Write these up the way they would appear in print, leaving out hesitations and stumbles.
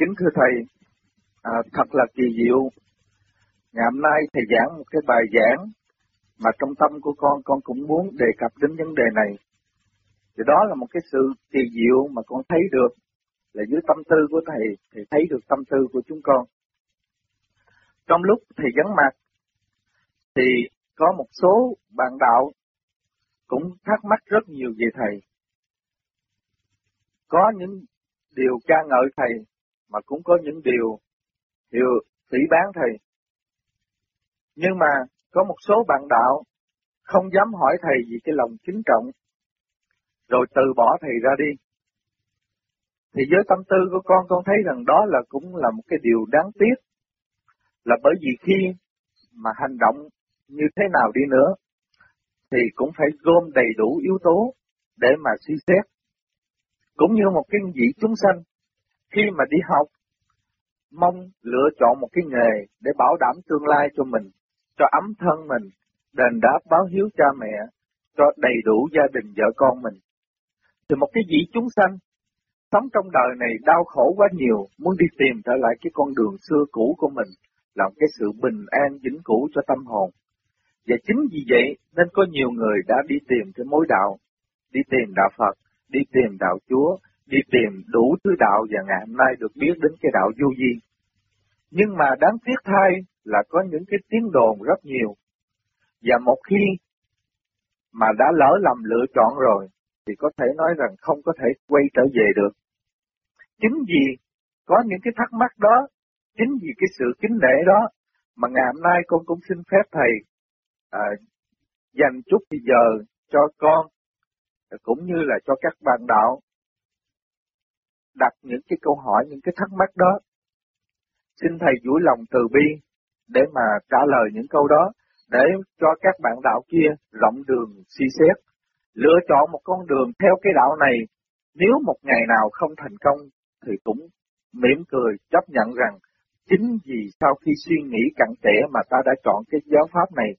Kính thưa Thầy, thật là kỳ diệu. Ngày hôm nay Thầy giảng một cái bài giảng mà trong tâm của con cũng muốn đề cập đến vấn đề này. Thì đó là một cái sự kỳ diệu mà con thấy được, là dưới tâm tư của Thầy, Thầy thấy được tâm tư của chúng con. Trong lúc Thầy vắng mặt, thì có một số bạn đạo cũng thắc mắc rất nhiều về Thầy. Có những điều ca ngợi Thầy, mà cũng có những điều phỉ báng Thầy. Nhưng mà có một số bạn đạo không dám hỏi Thầy vì cái lòng kính trọng, rồi từ bỏ Thầy ra đi. Thì với tâm tư của con thấy rằng đó là cũng là một cái điều đáng tiếc, là bởi vì khi mà hành động như thế nào đi nữa, thì cũng phải gom đầy đủ yếu tố để mà suy xét. Cũng như một cái vị chúng sanh, khi mà đi học, mong lựa chọn một cái nghề để bảo đảm tương lai cho mình, cho ấm thân mình, đền đáp báo hiếu cha mẹ, cho đầy đủ gia đình vợ con mình. Thì một cái vị chúng sanh, sống trong đời này đau khổ quá nhiều, muốn đi tìm trở lại cái con đường xưa cũ của mình, làm cái sự bình an vĩnh cửu cho tâm hồn. Và chính vì vậy nên có nhiều người đã đi tìm cái mối đạo, đi tìm đạo Phật, đi tìm đạo Chúa, đi tìm đủ thứ đạo và ngày hôm nay được biết đến cái đạo Vô Vi. Nhưng mà đáng tiếc thay là có những cái tiếng đồn rất nhiều. Và một khi mà đã lỡ lầm lựa chọn rồi, thì có thể nói rằng không có thể quay trở về được. Chính vì có những cái thắc mắc đó, chính vì cái sự kính nể đó, mà ngày hôm nay con cũng xin phép Thầy dành chút giờ cho con, cũng như là cho các bạn đạo, đặt những cái câu hỏi, những cái thắc mắc đó. Xin Thầy duỗi lòng từ bi để mà trả lời những câu đó, để cho các bạn đạo kia rộng đường suy xét, lựa chọn một con đường theo cái đạo này. Nếu một ngày nào không thành công thì cũng mỉm cười chấp nhận rằng chính vì sau khi suy nghĩ cặn kẽ mà ta đã chọn cái giáo pháp này,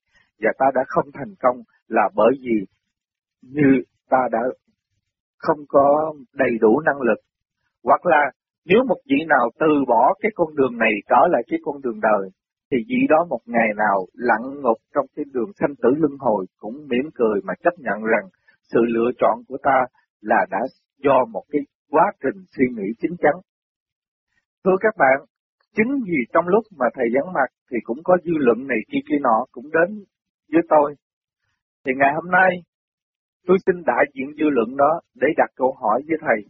và ta đã không thành công là bởi vì như ta đã không có đầy đủ năng lực. Hoặc là nếu một vị nào từ bỏ cái con đường này trở lại cái con đường đời, thì vị đó một ngày nào lặn ngục trong cái đường sanh tử luân hồi cũng mỉm cười mà chấp nhận rằng sự lựa chọn của ta là đã do một cái quá trình suy nghĩ chín chắn. Thưa các bạn, chính vì trong lúc mà Thầy vắng mặt thì cũng có dư luận này kia nọ cũng đến với tôi. Thì ngày hôm nay tôi xin đại diện dư luận đó để đặt câu hỏi với Thầy.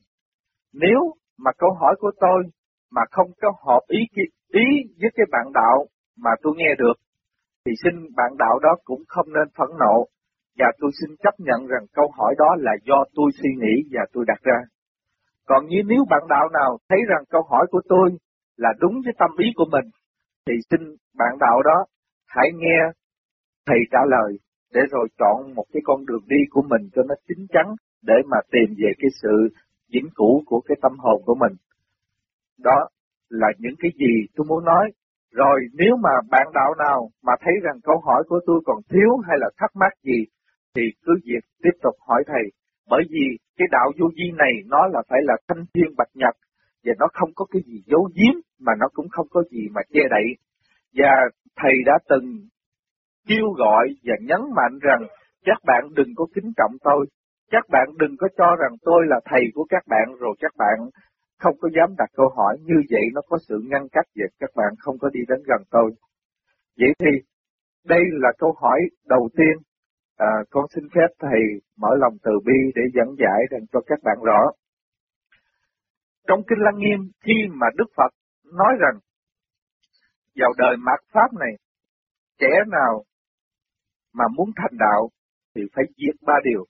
Nếu mà câu hỏi của tôi mà không có hợp ý với cái bạn đạo mà tôi nghe được, thì xin bạn đạo đó cũng không nên phẫn nộ, và tôi xin chấp nhận rằng câu hỏi đó là do tôi suy nghĩ và tôi đặt ra. Còn như nếu bạn đạo nào thấy rằng câu hỏi của tôi là đúng với tâm ý của mình, thì xin bạn đạo đó hãy nghe Thầy trả lời, để rồi chọn một cái con đường đi của mình cho nó chín chắn, để mà tìm về cái sự vĩnh cửu của cái tâm hồn của mình. Đó là những cái gì tôi muốn nói. Rồi nếu mà bạn đạo nào mà thấy rằng câu hỏi của tôi còn thiếu hay là thắc mắc gì, thì cứ việc tiếp tục hỏi Thầy. Bởi vì cái đạo Vô Vi này nó là phải là thanh thiên bạch nhật, và nó không có cái gì giấu giếm, mà nó cũng không có gì mà che đậy. Và Thầy đã từng kêu gọi và nhấn mạnh rằng các bạn đừng có kính trọng tôi, các bạn đừng có cho rằng tôi là Thầy của các bạn, rồi các bạn không có dám đặt câu hỏi. Như vậy nó có sự ngăn cách và các bạn không có đi đến gần tôi. Vậy thì đây là câu hỏi đầu tiên. Con xin phép Thầy mở lòng từ bi để dẫn giải rằng cho các bạn rõ. Trong Kinh Lăng Nghiêm, khi mà Đức Phật nói rằng vào đời mạt Pháp này, trẻ nào mà muốn thành đạo thì phải diệt ba điều.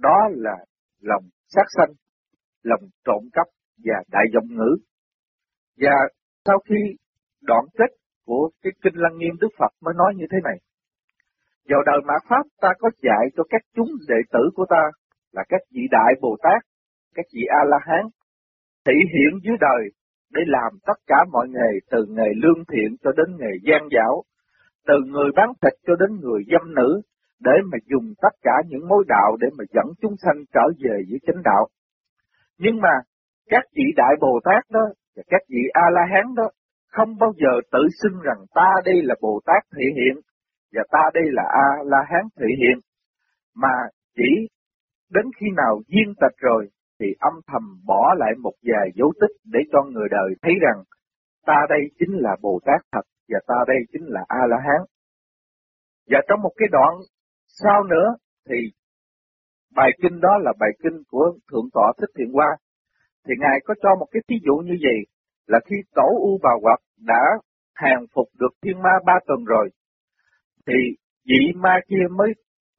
Đó là lòng sát sanh, lòng trộm cắp và đại vọng ngữ. Và sau khi đoạn kết của cái Kinh Lăng Nghiêm, Đức Phật mới nói như thế này. Vào đời mạt Pháp, ta có dạy cho các chúng đệ tử của ta là các vị Đại Bồ Tát, các vị A-la-hán, thị hiện dưới đời để làm tất cả mọi nghề, từ nghề lương thiện cho đến nghề gian dảo, từ người bán thịt cho đến người dâm nữ, để mà dùng tất cả những mối đạo để mà dẫn chúng sanh trở về với chánh đạo. Nhưng mà các vị Đại Bồ Tát đó Và các vị A-la-hán đó không bao giờ tự xưng rằng ta đây là Bồ Tát Thị Hiện và ta đây là A-la-hán Thị Hiện, mà chỉ đến khi nào viên tịch rồi thì âm thầm bỏ lại một vài dấu tích để cho người đời thấy rằng ta đây chính là Bồ Tát thật và ta đây chính là A-la-hán. Và trong một cái đoạn sau nữa thì bài kinh đó là bài kinh của Thượng tọa Thích Thiện Hoa, thì Ngài có cho một cái thí dụ như vậy, là khi Tổ U Bà Hoạt đã hàng phục được thiên ma 3 tuần rồi, thì vị ma kia mới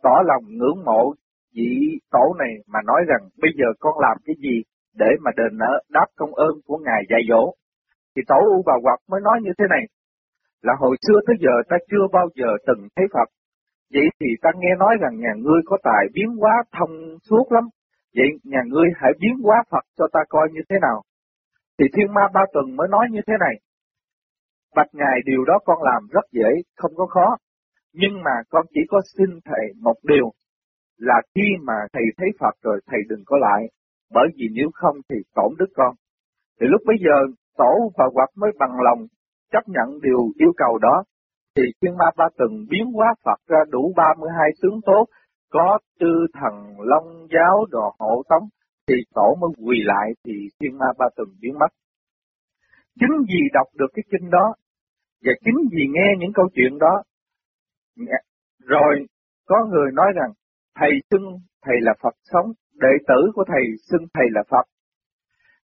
tỏ lòng ngưỡng mộ vị tổ này mà nói rằng bây giờ con làm cái gì để mà đền nợ đáp công ơn của Ngài dạy dỗ. Thì Tổ U Bà Hoạt mới nói như thế này, là hồi xưa tới giờ ta chưa bao giờ từng thấy Phật, vậy thì ta nghe nói rằng nhà ngươi có tài biến hóa thông suốt lắm, vậy nhà ngươi hãy biến hóa Phật cho ta coi như thế nào. Thì thiên ma 3 tuần mới nói như thế này, bạch Ngài điều đó con làm rất dễ, không có khó, nhưng mà con chỉ có xin Thầy một điều, là khi mà Thầy thấy Phật rồi Thầy đừng có lại, bởi vì nếu không thì tổn đức con. Thì lúc bấy giờ Tổ và Hoạt mới bằng lòng chấp nhận điều yêu cầu đó, thì thiên ma 3 tuần biến hóa Phật ra đủ 32 tướng tốt, có chư thần long giáo đồ hộ tống, thì Tổ mới quỳ lại thì thiên ma 3 tuần biến mất. Chính vì đọc được cái kinh đó, và chính vì nghe những câu chuyện đó, rồi có người nói rằng Thầy xưng Thầy là Phật sống, đệ tử của Thầy xưng Thầy là Phật,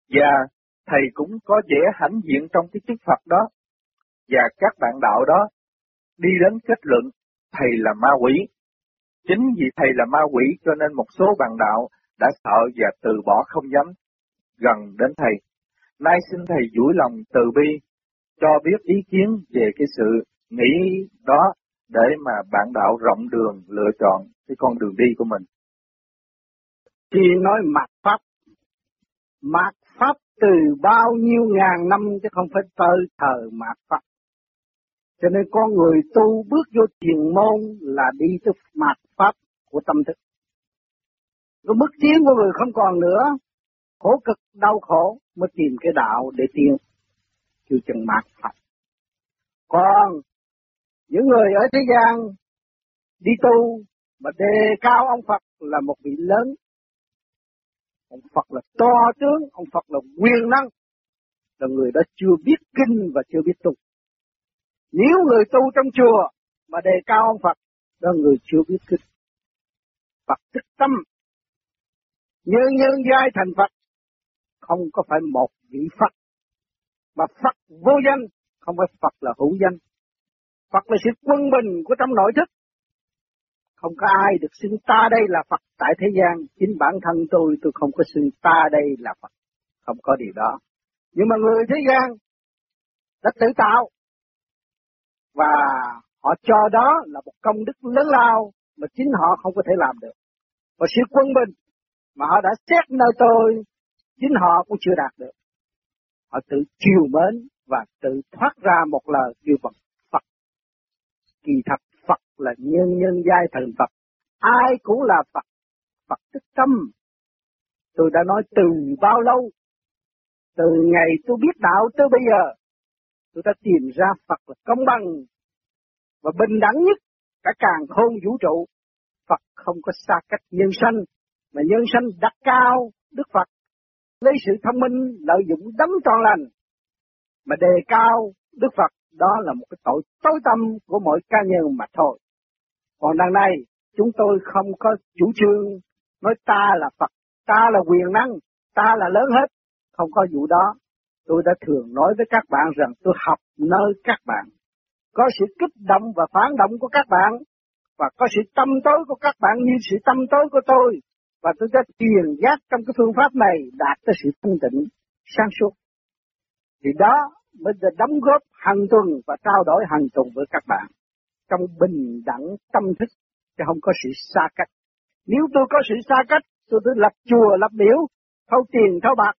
và Thầy cũng có vẻ hãnh diện trong cái chức Phật đó, và các bạn đạo đó đi đến kết luận Thầy là ma quỷ. Chính vì Thầy là ma quỷ cho nên một số bạn đạo đã sợ và từ bỏ, không dám gần đến Thầy. Nay xin Thầy duỗi lòng từ bi, cho biết ý kiến về cái sự nghĩ đó để mà bạn đạo rộng đường lựa chọn cái con đường đi của mình. Khi nói mạt Pháp từ bao nhiêu ngàn năm chứ không phải tới thờ mạt Pháp. Cho nên con người tu bước vô thiền môn là đi tới mạt Pháp của tâm thức. Cái bước tiến của người không còn nữa, khổ cực đau khổ mới tìm cái đạo để tiến, kêu chừng mạt Pháp. Còn những người ở thế gian đi tu mà đề cao ông Phật là một vị lớn, ông Phật là to tướng, ông Phật là quyền năng, là người đó chưa biết kinh và chưa biết tu. Nếu người tu trong chùa mà đề cao ông Phật, đó người chưa biết kinh. Phật thức tâm, nhân giai thành Phật, không có phải một vị Phật, mà Phật vô danh, không phải Phật là hữu danh. Phật là sự quân bình của trong nội thức. Không có ai được xưng ta đây là Phật tại thế gian. Chính bản thân tôi không có xưng ta đây là Phật. Không có điều đó. Nhưng mà người thế gian đã tự tạo. Và họ cho đó là một công đức lớn lao mà chính họ không có thể làm được. Và sự quân bình mà họ đã xét nơi tôi, chính họ cũng chưa đạt được. Họ tự chiều mến và tự thoát ra một lời kêu bằng Phật. Kỳ thật Phật là nhân giai thần Phật. Ai cũng là Phật. Phật tức tâm. Tôi đã nói từ bao lâu. Từ ngày tôi biết đạo tới bây giờ, tôi đã tìm ra Phật là công bằng và bình đẳng nhất cả càn khôn vũ trụ. Phật không có xa cách nhân sanh, mà nhân sanh đặt cao Đức Phật, lấy sự thông minh lợi dụng đấng trọn lành mà đề cao Đức Phật. Đó là một cái tội tối tâm của mỗi cá nhân mà thôi. Còn đằng này chúng tôi không có chủ trương nói ta là Phật, ta là quyền năng, ta là lớn hết. Không có vụ đó. Tôi đã thường nói với các bạn rằng tôi học nơi các bạn. Có sự kích động và phản động của các bạn, và có sự tâm tối của các bạn như sự tâm tối của tôi. Và tôi đã truyền giác trong cái phương pháp này đạt tới sự thanh tịnh, sáng suốt. Thì đó mình đã đóng góp hàng tuần và trao đổi hàng tuần với các bạn trong bình đẳng tâm thức, chứ không có sự xa cách. Nếu tôi có sự xa cách, tôi lập chùa, lập miếu, thâu tiền, thâu bạc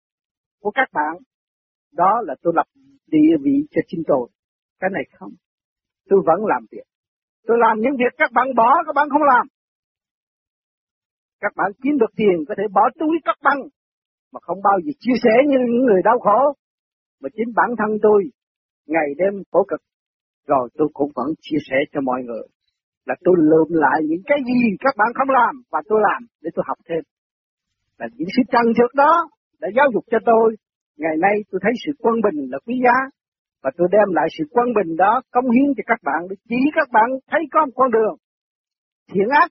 của các bạn. Đó là tôi lập địa vị cho chính tôi. Cái này không. Tôi vẫn làm việc. Tôi làm những việc các bạn bỏ, các bạn không làm. Các bạn kiếm được tiền có thể bỏ túi các bạn, mà không bao giờ chia sẻ như những người đau khổ. mà chính bản thân tôi ngày đêm khổ cực, rồi tôi cũng vẫn chia sẻ cho mọi người là tôi lượm lại những cái gì các bạn không làm và tôi làm để tôi học thêm. Là những sự chân trước đó đã giáo dục cho tôi. Ngày nay tôi thấy sự quân bình là quý giá và tôi đem lại sự quân bình đó cống hiến cho các bạn để chỉ các bạn thấy có một con đường thiện ác.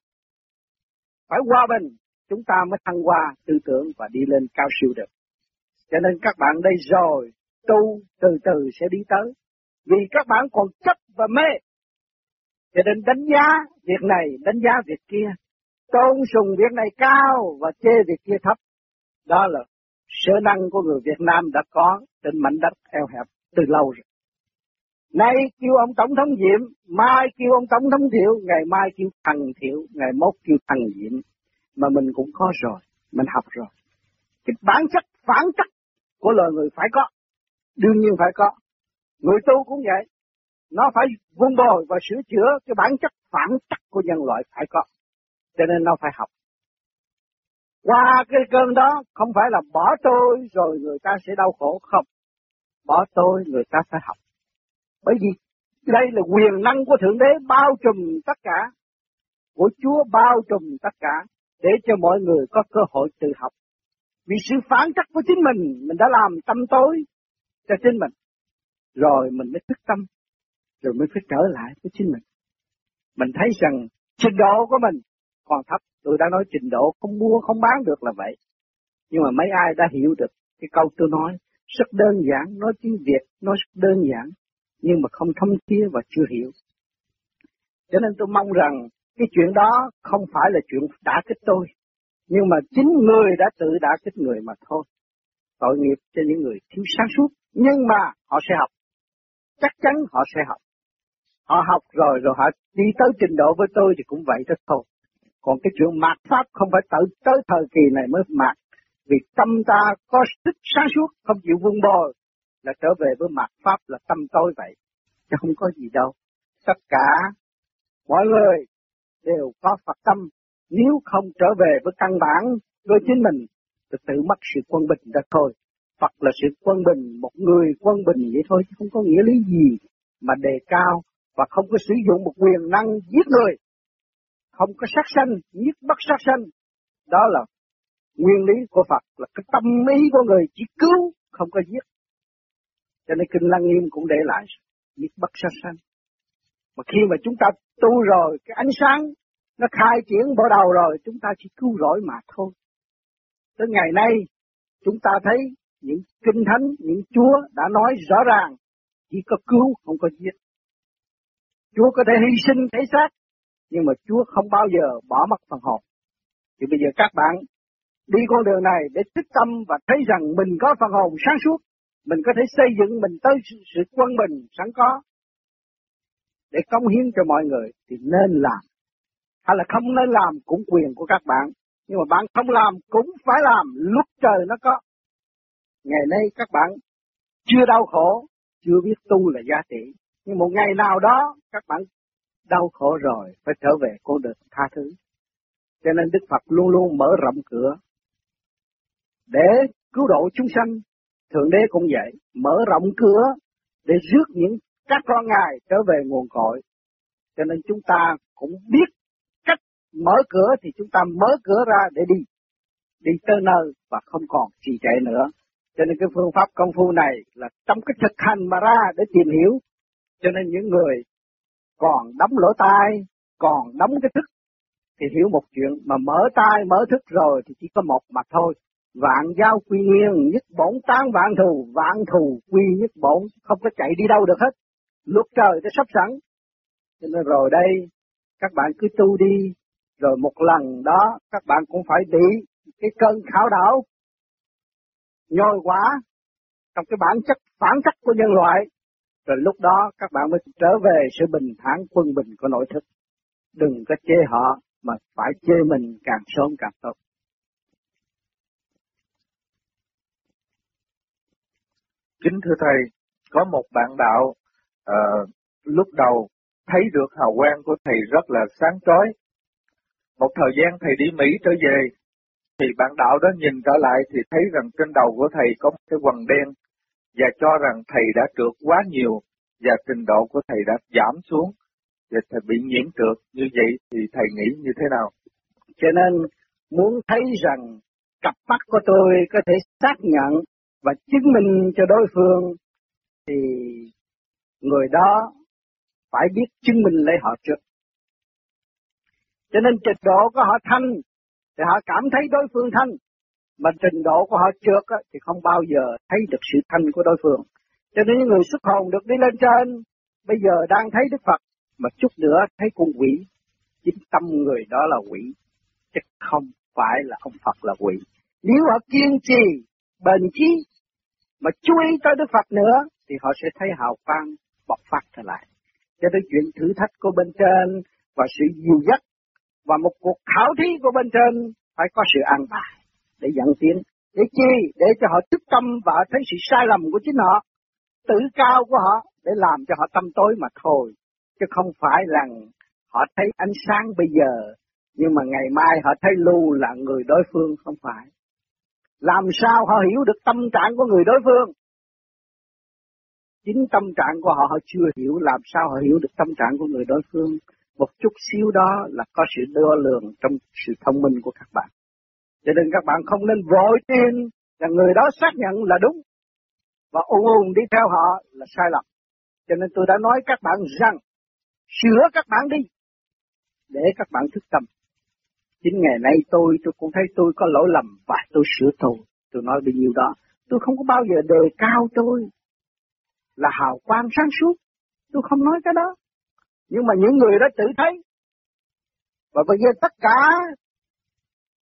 Phải hòa bình, chúng ta mới thăng hoa tư tưởng và đi lên cao siêu được. Cho nên các bạn đây rồi, tu từ từ sẽ đi tới. Vì các bạn còn chấp và mê. Cho nên đánh giá việc này, đánh giá việc kia. Tôn sùng việc này cao và chê việc kia thấp. Đó là sở năng của người Việt Nam đã có trên mảnh đất eo hẹp từ lâu rồi. Nay kêu ông Tổng thống Diệm, mai kêu ông Tổng thống Thiệu, ngày mai kêu thằng Thiệu, ngày mốt kêu thằng Diệm. Mà mình cũng có rồi, mình học rồi. Cái bản chất phản chất của loài người phải có. Đương nhiên phải có. Người tu cũng vậy. Nó phải vun bồi và sửa chữa cái bản chất phản chất của nhân loại phải có. Cho nên nó phải học. Qua cái cơn đó không phải là bỏ tôi rồi người ta sẽ đau khổ không. Bỏ tôi người ta phải học. Bởi vì đây là quyền năng của Thượng Đế bao trùm tất cả. Của Chúa bao trùm tất cả. Để cho mọi người có cơ hội tự học. Vì sự phản trắc của chính mình đã làm tâm tối cho chính mình. Rồi mình mới thức tâm, rồi mới phải trở lại với chính mình. Mình thấy rằng trình độ của mình còn thấp. Tôi đã nói trình độ không mua không bán được là vậy. Nhưng mà mấy ai đã hiểu được cái câu tôi nói rất đơn giản, nói tiếng Việt, nói rất đơn giản, nhưng mà không thông kia và chưa hiểu. Cho nên tôi mong rằng cái chuyện đó không phải là chuyện đả kích tôi, nhưng mà chính người đã tự đả kích người mà thôi. Tội nghiệp cho những người thiếu sáng suốt, nhưng mà họ sẽ học. Chắc chắn họ sẽ học. Họ học rồi họ đi tới trình độ với tôi thì cũng vậy đó thôi. Còn cái chuyện mạt pháp không phải tới thời kỳ này mới mạt. Vì tâm ta có sức sáng suốt, không chịu vun bồi là trở về với mạt pháp là tâm tối vậy. Chứ không có gì đâu. Tất cả mọi người đều có Phật tâm. Nếu không trở về với căn bản với chính mình thì tự mất sự quân bình ra thôi. Phật là sự quân bình, một người quân bình vậy thôi chứ không có nghĩa lý gì mà đề cao và không có sử dụng một quyền năng giết người, không có sát sanh, giết bất sát sanh. Đó là nguyên lý của Phật, là cái tâm ý của người chỉ cứu không có giết. Cho nên Kinh Lăng Nghiêm cũng để lại giết bất sát sanh. Mà khi mà chúng ta tu rồi, cái ánh sáng nó khai triển bộ đầu rồi, chúng ta chỉ cứu rỗi mà thôi. Tới ngày nay chúng ta thấy những kinh thánh, những Chúa đã nói rõ ràng, chỉ có cứu không có giết. Chúa có thể hy sinh thể xác, nhưng mà Chúa không bao giờ bỏ mất phần hồn. Thì bây giờ các bạn đi con đường này để tích tâm và thấy rằng mình có phần hồn sáng suốt, mình có thể xây dựng mình tới sự quân bình sẵn có để cống hiến cho mọi người thì nên làm. Hay là không nên làm cũng quyền của các bạn, nhưng mà bạn không làm cũng phải làm, lúc trời nó có. Ngày nay các bạn chưa đau khổ, chưa biết tu là giá trị. Nhưng một ngày nào đó các bạn đau khổ rồi phải trở về con đường tha thứ. Cho nên Đức Phật luôn luôn mở rộng cửa để cứu độ chúng sanh. Thượng Đế cũng vậy, mở rộng cửa để rước những các con ngài trở về nguồn cội. Cho nên chúng ta cũng biết cách mở cửa thì chúng ta mở cửa ra để đi tới nơi và không còn trì trệ nữa. Cho nên cái phương pháp công phu này là trong cái thực hành mà ra để tìm hiểu. Cho nên những người còn đóng lỗ tai, còn đóng cái thức thì hiểu một chuyện, mà mở tai mở thức rồi thì chỉ có một mặt thôi. Vạn giao quy nguyên, nhất bổn tán vạn thù quy nhất bổn, không có chạy đi đâu được hết. Lúc trời nó sắp sẵn. Cho nên rồi đây các bạn cứ tu đi, rồi một lần đó các bạn cũng phải bị cái cơn khảo đảo nhồi quá trong cái bản chất phản chất của nhân loại. Rồi lúc đó các bạn mới trở về sự bình thản quân bình của nội thức. Đừng có chê họ mà phải chê mình càng sớm càng tốt. Kính thưa Thầy, có một bạn đạo lúc đầu thấy được hào quang của Thầy rất là sáng chói. Một thời gian Thầy đi Mỹ trở về, thì bạn đạo đó nhìn trở lại thì thấy rằng trên đầu của Thầy có một cái quầng đen và cho rằng thầy đã trượt quá nhiều và trình độ của thầy đã giảm xuống và thầy bị nhiễm trượt như vậy thì thầy nghĩ như thế nào? Cho nên muốn thấy rằng cặp mắt của tôi có thể xác nhận và chứng minh cho đối phương thì người đó phải biết chứng minh lấy họ trước. Cho nên trình độ của họ thanh thì họ cảm thấy đối phương thanh, mà trình độ của họ trượt thì không bao giờ thấy được sự thanh của đối phương. Cho nên những người xuất hồn được đi lên trên, bây giờ đang thấy Đức Phật, mà chút nữa thấy con quỷ, chính tâm người đó là quỷ, chứ không phải là ông Phật là quỷ. Nếu họ kiên trì, bền chí, mà chú ý tới Đức Phật nữa, thì họ sẽ thấy hào quang bộc phát trở lại. Cho đến chuyện thử thách của bên trên, và sự dìu dắt, và một cuộc khảo thí của bên trên, phải có sự an bài để dẫn tiến. Để chi? Để cho họ thức tâm và thấy sự sai lầm của chính họ, tự cao của họ, để làm cho họ tâm tối mà thôi. Chứ không phải là họ thấy ánh sáng bây giờ, nhưng mà ngày mai họ thấy lưu là người đối phương, không phải. Làm sao họ hiểu được tâm trạng của người đối phương? Chính tâm trạng của họ họ chưa hiểu, làm sao họ hiểu được tâm trạng của người đối phương? Một chút xíu đó là có sự đo lường trong sự thông minh của các bạn. Cho nên các bạn không nên vội tin là người đó xác nhận là đúng, và ùn đi theo họ là sai lầm. Cho nên tôi đã nói các bạn rằng, sửa các bạn đi, để các bạn thức tâm. Chính ngày nay tôi cũng thấy tôi có lỗi lầm, và tôi sửa tôi. Tôi nói bao nhiêu đó, tôi không có bao giờ đề cao tôi là hào quang sáng suốt. Tôi không nói cái đó. Nhưng mà những người đó tự thấy. Và bây giờ tất cả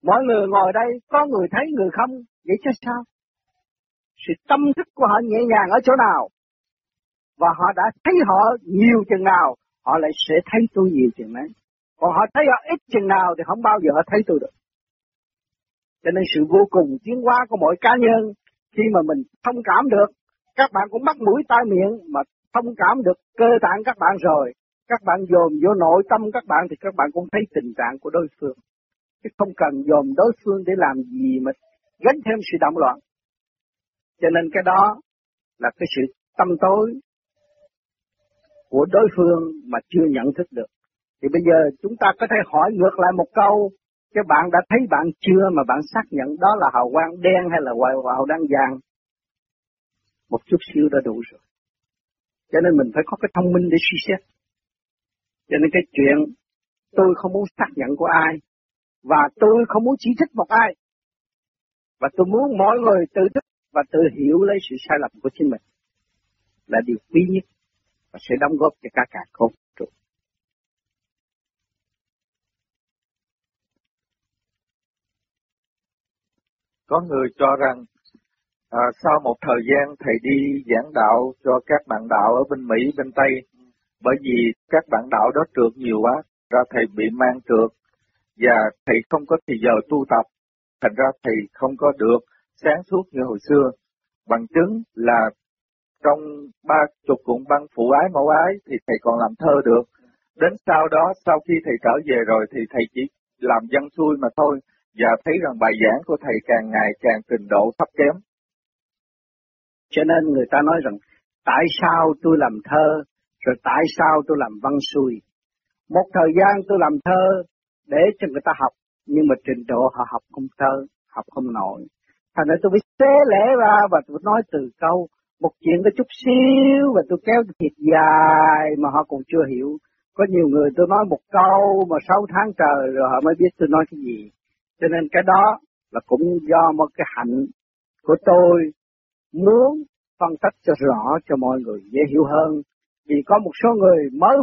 mọi người ngồi đây, có người thấy người không, vậy chứ sao? Sự tâm thức của họ nhẹ nhàng ở chỗ nào? Và họ đã thấy họ nhiều chừng nào, họ lại sẽ thấy tôi nhiều chừng đấy. Còn họ thấy họ ít chừng nào thì không bao giờ họ thấy tôi được. Cho nên sự vô cùng tiến hóa của mỗi cá nhân, khi mà mình thông cảm được, các bạn cũng bắt mũi tai miệng mà thông cảm được cơ tạng các bạn rồi. Các bạn dồn vô nội tâm các bạn thì các bạn cũng thấy tình trạng của đối phương. Chứ không cần dồn đối phương để làm gì mà gánh thêm sự động loạn. Cho nên cái đó là cái sự tâm tối của đối phương mà chưa nhận thức được. Thì bây giờ chúng ta có thể hỏi ngược lại một câu, chứ bạn đã thấy bạn chưa mà bạn xác nhận đó là hào quang đen hay là hào quang vàng? Một chút xíu đã đủ rồi. Cho nên mình phải có cái thông minh để suy xét. Cho nên cái chuyện tôi không muốn xác nhận của ai, và tôi không muốn chỉ trích một ai, và tôi muốn mọi người tự thức và tự hiểu lấy sự sai lầm của chính mình là điều quý nhất và sẽ đóng góp cho cả càn khôn vũ trụ. Có người cho rằng sau một thời gian thầy đi giảng đạo cho các bạn đạo ở bên Mỹ, bên Tây, bởi vì các bạn đạo đó trượt nhiều quá, ra thầy bị mang trượt và thầy không có thời giờ tu tập, thành ra thầy không có được sáng suốt như hồi xưa. Bằng chứng là trong 30 cuộn băng Phụ Ái Mẫu Ái thì thầy còn làm thơ được. Đến sau đó, sau khi thầy trở về rồi thì thầy chỉ làm văn xuôi mà thôi, và thấy rằng bài giảng của thầy càng ngày càng trình độ thấp kém. Cho nên người ta nói rằng, tại sao tôi làm thơ, rồi tại sao tôi làm văn xuôi? Một thời gian tôi làm thơ để cho người ta học, nhưng mà trình độ họ học không thơ, học không nổi. Thành ra tôi phải xé lẽ ra và tôi nói từ câu, một chuyện có chút xíu và tôi kéo thiệt dài mà họ còn chưa hiểu. Có nhiều người tôi nói một câu mà 6 tháng trời rồi họ mới biết tôi nói cái gì. Cho nên cái đó là cũng do một cái hạnh của tôi muốn phân tích cho rõ cho mọi người dễ hiểu hơn. Vì có một số người mới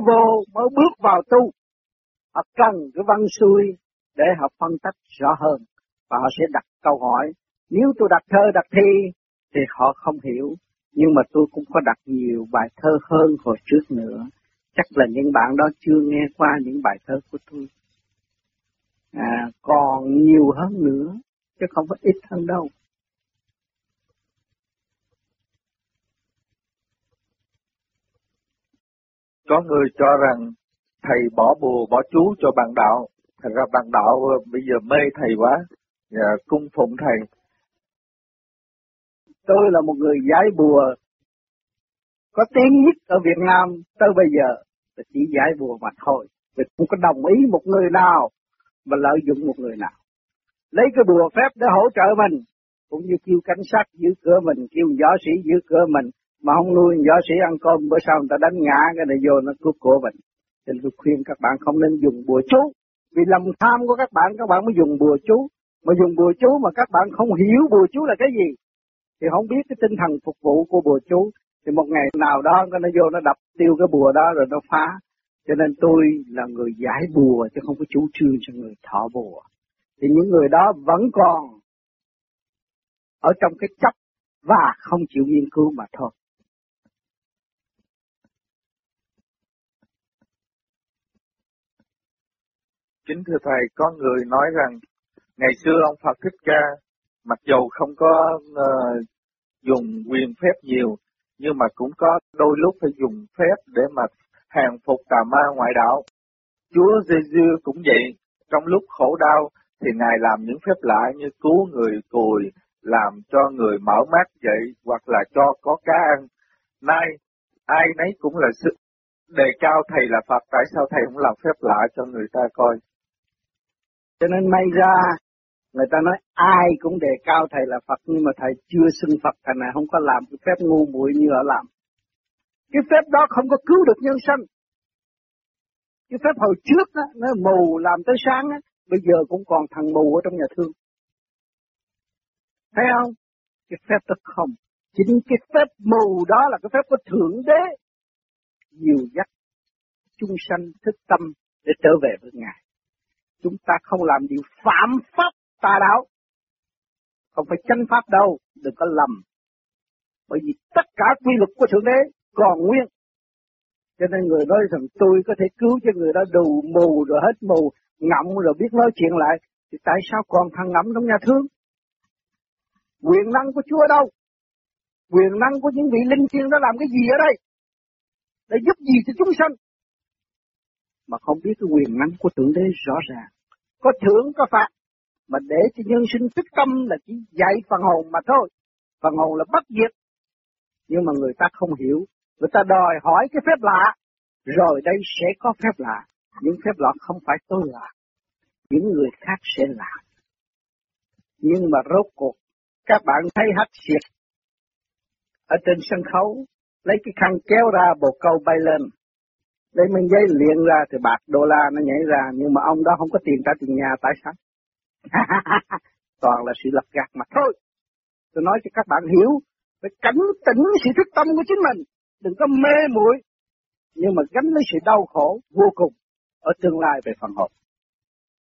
bước vào tu, họ cần cái văn xuôi để họ phân tích rõ hơn và họ sẽ đặt câu hỏi. Nếu tôi đặt thơ đặt thi thì họ không hiểu, nhưng mà tôi cũng có đặt nhiều bài thơ hơn hồi trước nữa. Chắc là những bạn đó chưa nghe qua những bài thơ của tôi. Còn nhiều hơn nữa, chứ không có ít hơn đâu. Có người cho rằng thầy bỏ bùa bỏ chú cho bạn đạo, thật ra bạn đạo bây giờ mê thầy quá, cung phụng thầy. Tôi là một người giải bùa có tiếng nhất ở Việt Nam tới bây giờ, tôi chỉ giải bùa mà thôi. Tôi không có đồng ý một người nào mà lợi dụng một người nào. Lấy cái bùa phép để hỗ trợ mình, cũng như kêu cảnh sát giữ cửa mình, kêu võ sĩ giữ cửa mình, mà không nuôi võ sĩ ăn cơm bữa sau người ta đánh ngã cái này vô nó cướp của mình. Nên tôi khuyên các bạn không nên dùng bùa chú, vì lòng tham của các bạn mới dùng bùa chú. Mà dùng bùa chú mà các bạn không hiểu bùa chú là cái gì, thì không biết cái tinh thần phục vụ của bùa chú, thì một ngày nào đó nó vô nó đập tiêu cái bùa đó rồi nó phá. Cho nên tôi là người giải bùa chứ không có chủ trương cho người thọ bùa. Thì những người đó vẫn còn ở trong cái chấp và không chịu nghiên cứu mà thôi. Kính thưa Thầy, có người nói rằng ngày xưa ông Phật Thích Ca mặc dù không có dùng quyền phép nhiều, nhưng mà cũng có đôi lúc phải dùng phép để mà hàng phục tà ma ngoại đạo. Chúa Giê-xu cũng vậy, trong lúc khổ đau thì Ngài làm những phép lạ như cứu người cùi, làm cho người mở mắt dậy, hoặc là cho có cá ăn. Nay ai nấy cũng là sự đề cao Thầy là Phật, tại sao Thầy không làm phép lạ cho người ta coi? Cho nên may ra người ta nói ai cũng đề cao Thầy là Phật, nhưng mà Thầy chưa xưng Phật, Thầy này không có làm cái phép ngu muội như họ làm. Cái phép đó không có cứu được nhân sanh. Cái phép hồi trước đó, nó mù làm tới sáng đó, bây giờ cũng còn thằng mù ở trong nhà thương. Thấy không? Cái phép đó không. Chính cái phép mù đó là cái phép của Thượng Đế dìu dắt chúng sanh thức tâm để trở về với Ngài. Chúng ta không làm điều phạm pháp tà đạo, không phải chánh pháp đâu, đừng có lầm. Bởi vì tất cả quy luật của Thượng Đế còn nguyên. Cho nên người nói rằng tôi có thể cứu cho người đó đủ mù rồi hết mù, ngậm rồi biết nói chuyện lại, thì tại sao còn thằng ngậm trong nhà thương? Quyền năng của Chúa đâu? Quyền năng của những vị linh thiêng đó làm cái gì ở đây? Để giúp gì cho chúng sanh? Mà không biết cái quyền năng của Thượng Đế rõ ràng. Có thưởng, có phạt. Mà để cho nhân sinh thức tâm là chỉ dạy phần hồn mà thôi. Phần hồn là bất diệt. Nhưng mà người ta không hiểu. Người ta đòi hỏi cái phép lạ. Rồi đây sẽ có phép lạ. Những phép lạ không phải tôi làm. Những người khác sẽ làm. Nhưng mà rốt cuộc các bạn thấy hết xiết. Ở trên sân khấu, lấy cái khăn kéo ra bồ câu bay lên. Lấy miếng giấy liền ra thì bạc đô la nó nhảy ra. Nhưng mà ông đó không có tiền trả tiền nhà, tại sao? Toàn là sự lập gạt mà thôi. Tôi nói cho các bạn hiểu. Phải cảnh tỉnh sự thức tâm của chính mình. Đừng có mê muội, nhưng mà gánh lấy sự đau khổ vô cùng ở tương lai về phần hồn.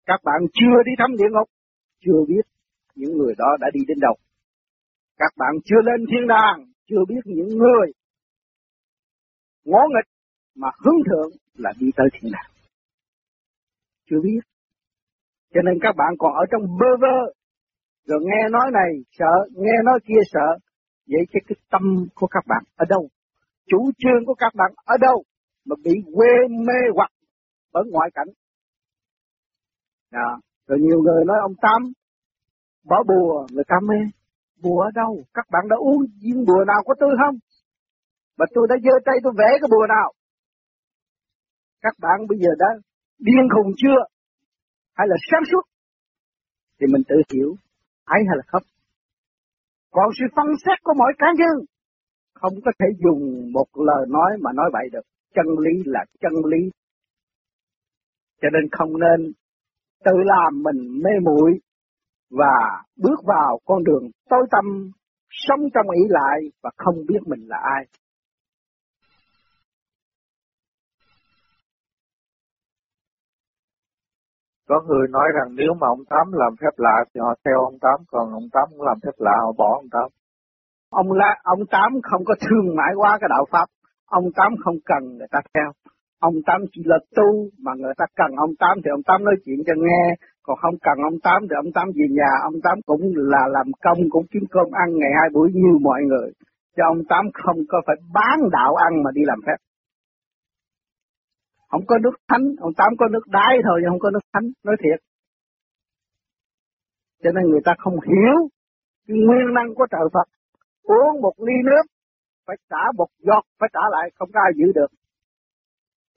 Các bạn chưa đi thăm địa ngục, chưa biết những người đó đã đi đến đâu. Các bạn chưa lên thiên đàng, chưa biết những người ngỗ nghịch mà hướng thượng là đi tới thiên đàng. Chưa biết. Cho nên các bạn còn ở trong bơ vơ, rồi nghe nói này sợ, nghe nói kia sợ. Vậy chứ cái tâm của các bạn ở đâu? Chủ trương của các bạn ở đâu mà bị quê mê hoặc bởi ngoại cảnh? Đó. Rồi nhiều người nói ông Tám bỏ bùa, người ta mê. Bùa ở đâu? Các bạn đã uống viên bùa nào của tôi không? Mà tôi đã giơ tay tôi vẽ cái bùa nào? Các bạn bây giờ đã điên khùng chưa? Hay là sáng suốt? Thì mình tự hiểu, ấy hay là không? Còn sự phân xét của mỗi cá nhân, không có thể dùng một lời nói mà nói bậy được. Chân lý là chân lý. Cho nên không nên tự làm mình mê muội và bước vào con đường tối tăm, sống trong ỷ lại và không biết mình là ai. Có người nói rằng nếu mà ông Tám làm phép lạ thì họ theo ông Tám, còn ông Tám cũng làm phép lạ họ bỏ ông Tám. Ông Tám không có thương mại quá cái đạo Pháp, ông Tám không cần người ta theo. Ông Tám chỉ là tu, mà người ta cần ông Tám thì ông Tám nói chuyện cho nghe, còn không cần ông Tám thì ông Tám về nhà, ông Tám cũng là làm công, cũng kiếm cơm ăn ngày hai buổi như mọi người. Cho ông Tám không có phải bán đạo ăn mà đi làm phép. Không có nước thánh, ông Tám có nước đái thôi nhưng không có nước thánh, nói thiệt. Cho nên người ta không hiểu nguyên năng của trời Phật. uống một ly nước phải trả một giọt, phải trả lại, không có ai giữ được.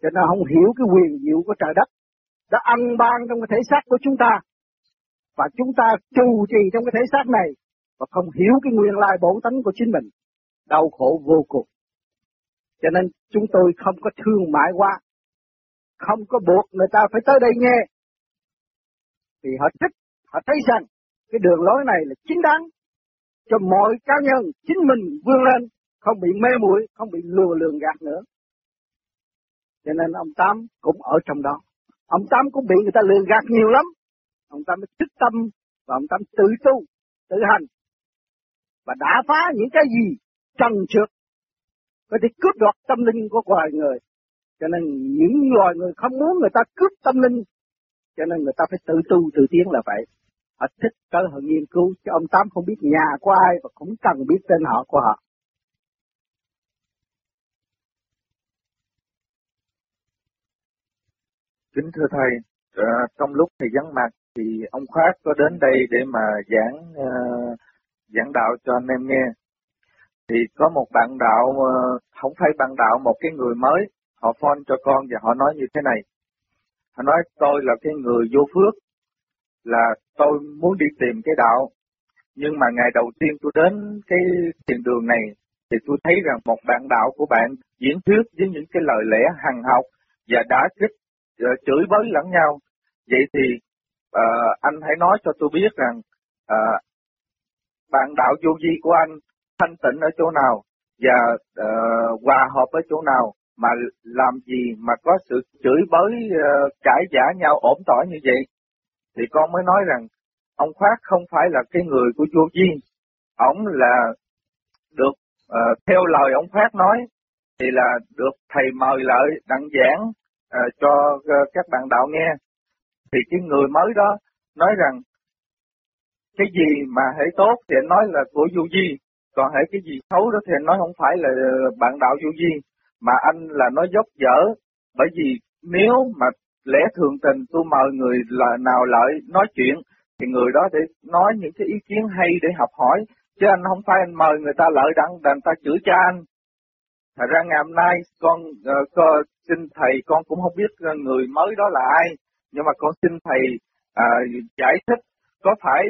Cho nên không hiểu cái quyền diệu của trời đất đã ăn ban trong cái thể xác của chúng ta, và chúng ta trù trì trong cái thể xác này, và không hiểu cái nguyên lai bổn tánh của chính mình, đau khổ vô cùng. Cho nên chúng tôi không có thương mại quá, không có buộc người ta phải tới đây nghe, thì họ thích, họ thấy rằng cái đường lối này là chính đáng cho mọi cá nhân chính mình vươn lên, không bị mê muội, không bị lừa lường gạt nữa. Cho nên ông Tám cũng ở trong đó. Ông Tám cũng bị người ta lừa gạt nhiều lắm. Ông Tám mới thức tâm và ông Tám tự tu, tự hành và đã phá những cái gì trần trượt có thể cướp đoạt tâm linh của loài người. Cho nên những loài người không muốn người ta cướp tâm linh, cho nên người ta phải tự tu, tự tiến là vậy. Họ thích tới họ nghiên cứu, chứ ông Tám không biết nhà của ai và cũng cần biết tên họ của họ. Kính thưa Thầy, trong lúc Thầy vắng mặt thì ông Khoát có đến đây để mà giảng đạo cho anh em nghe. Thì có một bạn đạo, không phải bạn đạo, một cái người mới, họ phone cho con và họ nói như thế này. Họ nói tôi là cái người vô phước, là tôi muốn đi tìm cái đạo. Nhưng mà ngày đầu tiên tôi đến cái thiền đường này thì tôi thấy rằng một bạn đạo của bạn diễn thuyết với những cái lời lẽ hằng học và đả kích, chửi bới lẫn nhau. Vậy thì anh hãy nói cho tôi biết rằng bạn đạo vô vi của anh thanh tịnh ở chỗ nào và hòa hợp ở chỗ nào, mà làm gì mà có sự chửi bới cãi vã nhau ổn tỏi như vậy. Thì con mới nói rằng ông Khoát không phải là cái người của vô vi, ổng là được theo lời ông Khoát nói thì là được thầy mời lại đặng giảng cho các bạn đạo nghe. Thì cái người mới đó nói rằng cái gì mà hãy tốt thì nói là của vô vi, còn hãy cái gì xấu đó thì nói không phải là bạn đạo vô vi, mà anh là nói dốc dở. Bởi vì nếu mà lẽ thường tình tôi mời người là nào lại nói chuyện thì người đó để nói những cái ý kiến hay để học hỏi, chứ anh không phải anh mời người ta lợi đặng đàn ta chửi cha anh. Thật ra ngày hôm nay con xin thầy, con cũng không biết người mới đó là ai, nhưng mà con xin thầy giải thích có phải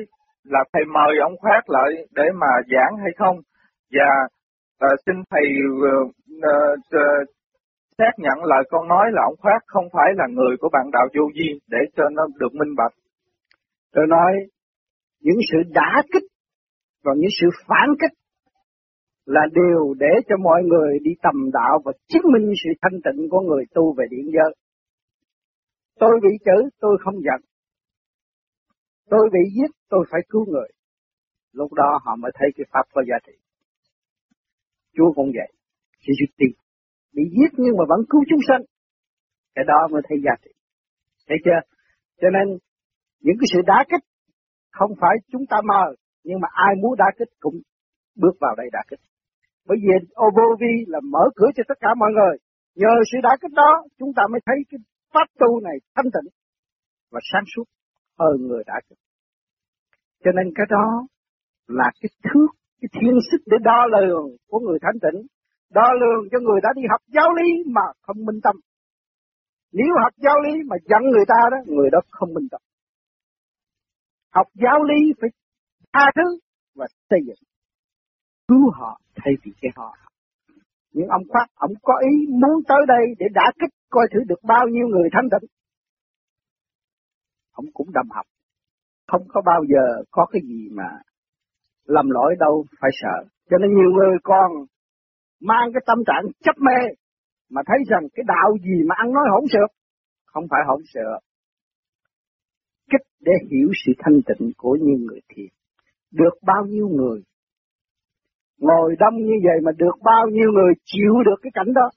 là thầy mời ông Khoát lại để mà giảng hay không, và xin thầy xác nhận lời con nói là ông Khoát không phải là người của bạn đạo vô vi để cho nó được minh bạch. Tôi nói những sự đả kích và những sự phản kích là điều để cho mọi người đi tầm đạo và chứng minh sự thanh tịnh của người tu về điện giới. Tôi bị chửi, tôi không giận. Tôi bị giết, tôi phải cứu người. Lúc đó họ mới thấy cái Pháp có giá trị. Chúa cũng vậy, chỉ sự tin. Bị giết nhưng mà vẫn cứu chúng sanh. Cái đó mới thấy giá trị. Thấy chưa? Cho nên những cái sự đá kích không phải chúng ta mời, nhưng mà ai muốn đá kích cũng bước vào đây đá kích. Bởi vì Obovi là mở cửa cho tất cả mọi người. Nhờ sự đá kích đó chúng ta mới thấy cái pháp tu này thanh tịnh và sáng suốt hơn người đá kích. Cho nên cái đó là cái thước, cái thiên sức để đo lường của người thanh tịnh, đo lường cho người đã đi học giáo lý mà không minh tâm. Nếu học giáo lý mà giận người ta đó, người đó không minh tâm. Học giáo lý phải tha thứ và xây dựng, cứu họ thay vì cái họ. Nhưng ông Khoát, ông có ý muốn tới đây để đả kích coi thử được bao nhiêu người thanh tịnh. Ông cũng đầm học, không có bao giờ có cái gì mà lầm lỗi đâu phải sợ. Cho nên nhiều người còn mang cái tâm trạng chấp mê mà thấy rằng cái đạo gì mà ăn nói hỗn xược, không phải hỗn xược. Kích để hiểu sự thanh tịnh của những người thiền. Được bao nhiêu người ngồi đông như vậy mà được bao nhiêu người chịu được cái cảnh đó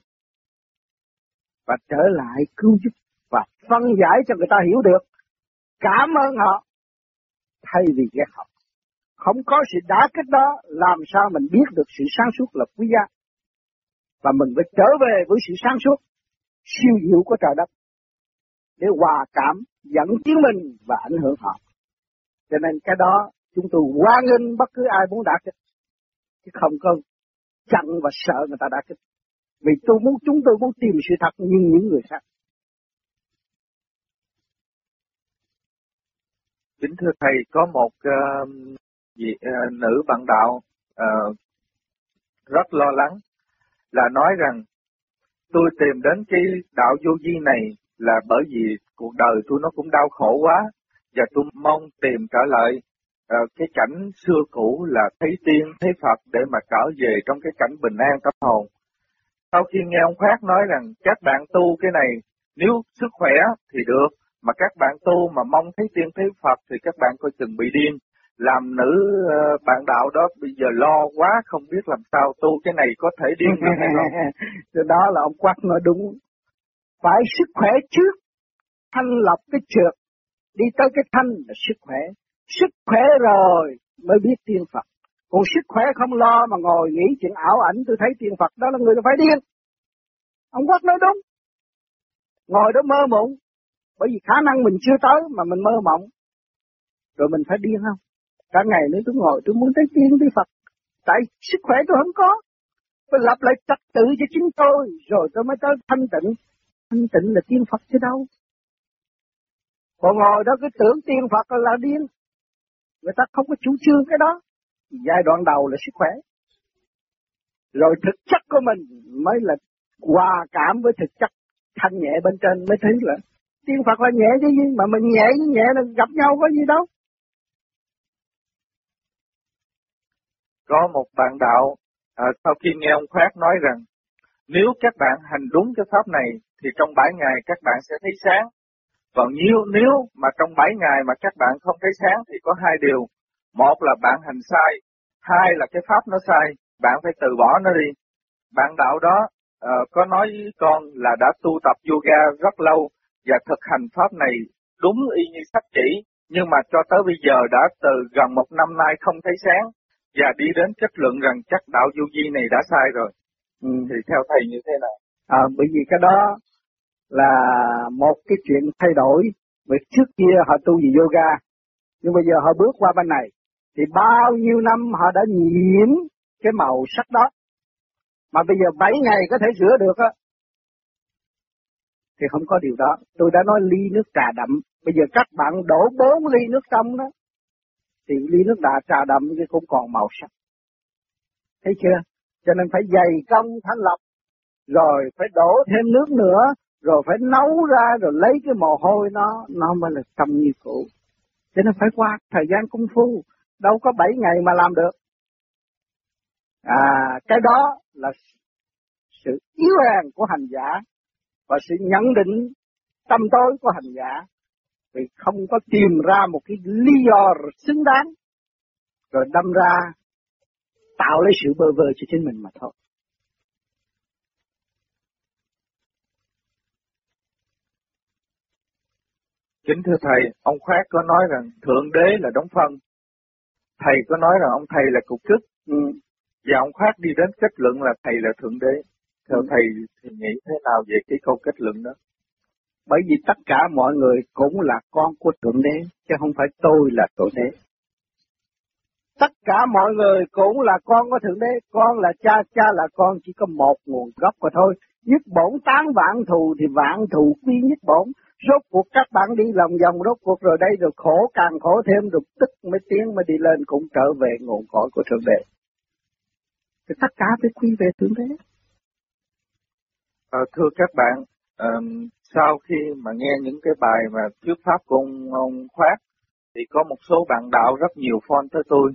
và trở lại cứu giúp và phân giải cho người ta hiểu được, cảm ơn họ thay vì ghét họ. Không có sự đả kích đó làm sao mình biết được sự sáng suốt là quý giá, và mình phải trở về với sự sáng suốt siêu diệu của trời đất để hòa cảm, dẫn tiến mình và ảnh hưởng họ. Cho nên cái đó chúng tôi hoan nghênh bất cứ ai muốn đả kích. chứ không có chặn và sợ người ta đã kích. Vì chúng tôi muốn tìm sự thật như những người khác. Kính thưa thầy, có một nữ bạn đạo rất lo lắng là nói rằng tôi tìm đến cái đạo vô vi này là bởi vì cuộc đời tôi nó cũng đau khổ quá và tôi mong tìm trở lại cái cảnh xưa cũ là thấy tiên, thấy Phật để mà trở về trong cái cảnh bình an tâm hồn. Sau khi nghe ông Khoát nói rằng các bạn tu cái này nếu sức khỏe thì được, mà các bạn tu mà mong thấy tiên thấy Phật thì các bạn coi chừng bị điên. Làm nữ bạn đạo đó bây giờ lo quá không biết làm sao tu cái này có thể điên được hay không? Đó là ông Khoát nói đúng. Phải sức khỏe trước, thanh lọc cái trượt, đi tới cái thanh là sức khỏe. Sức khỏe rồi mới biết tiên Phật. Còn sức khỏe không lo mà ngồi nghĩ chuyện ảo ảnh tôi thấy tiên Phật đó là người nó phải điên. Ông Khoát nói đúng. Ngồi đó mơ mộng. Bởi vì khả năng mình chưa tới mà mình mơ mộng. Rồi mình phải điên không? Cả ngày nữa tôi ngồi tôi muốn tới tiên tới Phật. Tại sức khỏe tôi không có. Tôi lập lại trật tự cho chính tôi. Rồi tôi mới tới thanh tịnh. Thanh tịnh là tiên Phật chứ đâu. Còn ngồi đó cứ tưởng tiên Phật là điên. Người ta không có chủ trương cái đó. Giai đoạn đầu là sức khỏe. Rồi thực chất của mình mới là hòa cảm với thực chất. Thanh nhẹ bên trên mới thấy là tiên Phật là nhẹ chứ gì. Mà mình nhẹ với nhẹ là gặp nhau có gì đâu. Có một bạn đạo sau khi nghe ông Khoát nói rằng nếu các bạn hành đúng cái pháp này thì trong 7 ngày các bạn sẽ thấy sáng. Còn nếu mà trong 7 ngày mà các bạn không thấy sáng thì có hai điều. Một là bạn hành sai, hai là cái pháp nó sai, bạn phải từ bỏ nó đi. Bạn đạo đó có nói với con là đã tu tập yoga rất lâu và thực hành pháp này đúng y như sách chỉ, nhưng mà cho tới bây giờ đã từ gần một năm nay không thấy sáng và đi đến kết luận rằng chắc đạo vô vi này đã sai rồi. Thì theo thầy như thế nào? Bởi vì cái đó là một cái chuyện thay đổi. Vì trước kia họ tu gì yoga, nhưng bây giờ họ bước qua bên này thì bao nhiêu năm họ đã nhiễm cái màu sắc đó, mà bây giờ 7 ngày có thể rửa được á thì không có điều đó. Tôi đã nói ly nước trà đậm, bây giờ các bạn đổ 4 ly nước trong đó thì ly nước trà đậm thì cũng còn màu sắc, thấy chưa? Cho nên phải dày công thanh lọc, rồi phải đổ thêm nước nữa, rồi phải nấu ra, rồi lấy cái mồ hôi nó mới là trong như cũ. Cho nên phải qua thời gian công phu, đâu có 7 ngày mà làm được. Cái đó là sự yếu hèn của hành giả và sự nhận định tâm tối của hành giả. Vì không có tìm ra một cái lý do xứng đáng, rồi đâm ra tạo lấy sự bơ vơ cho chính mình mà thôi. Chính thưa thầy, ông Khoát có nói rằng Thượng Đế là đóng phân. Thầy có nói rằng ông Thầy là cục chức. Và ông Khoát đi đến kết luận là Thầy là Thượng Đế. Theo Thầy thì nghĩ thế nào về cái câu kết luận đó? Bởi vì tất cả mọi người cũng là con của Thượng Đế, chứ không phải tôi là Thượng Đế. Tất cả mọi người cũng là con của Thượng Đế, con là cha, cha là con, chỉ có một nguồn gốc mà thôi. Nhất bổn tán vạn thù thì vạn thù quy nhất bổn. Rốt cuộc các bạn đi lòng vòng rốt cuộc rồi đây rồi khổ càng khổ thêm rồi tức mới tiến mới đi lên cũng trở về nguồn cội của Thượng Đế. Thì tất cả phải quy về Thượng Đế. Thưa các bạn, sau khi mà nghe những cái bài mà thuyết pháp của ông Khoát thì có một số bạn đạo rất nhiều phone tới tôi.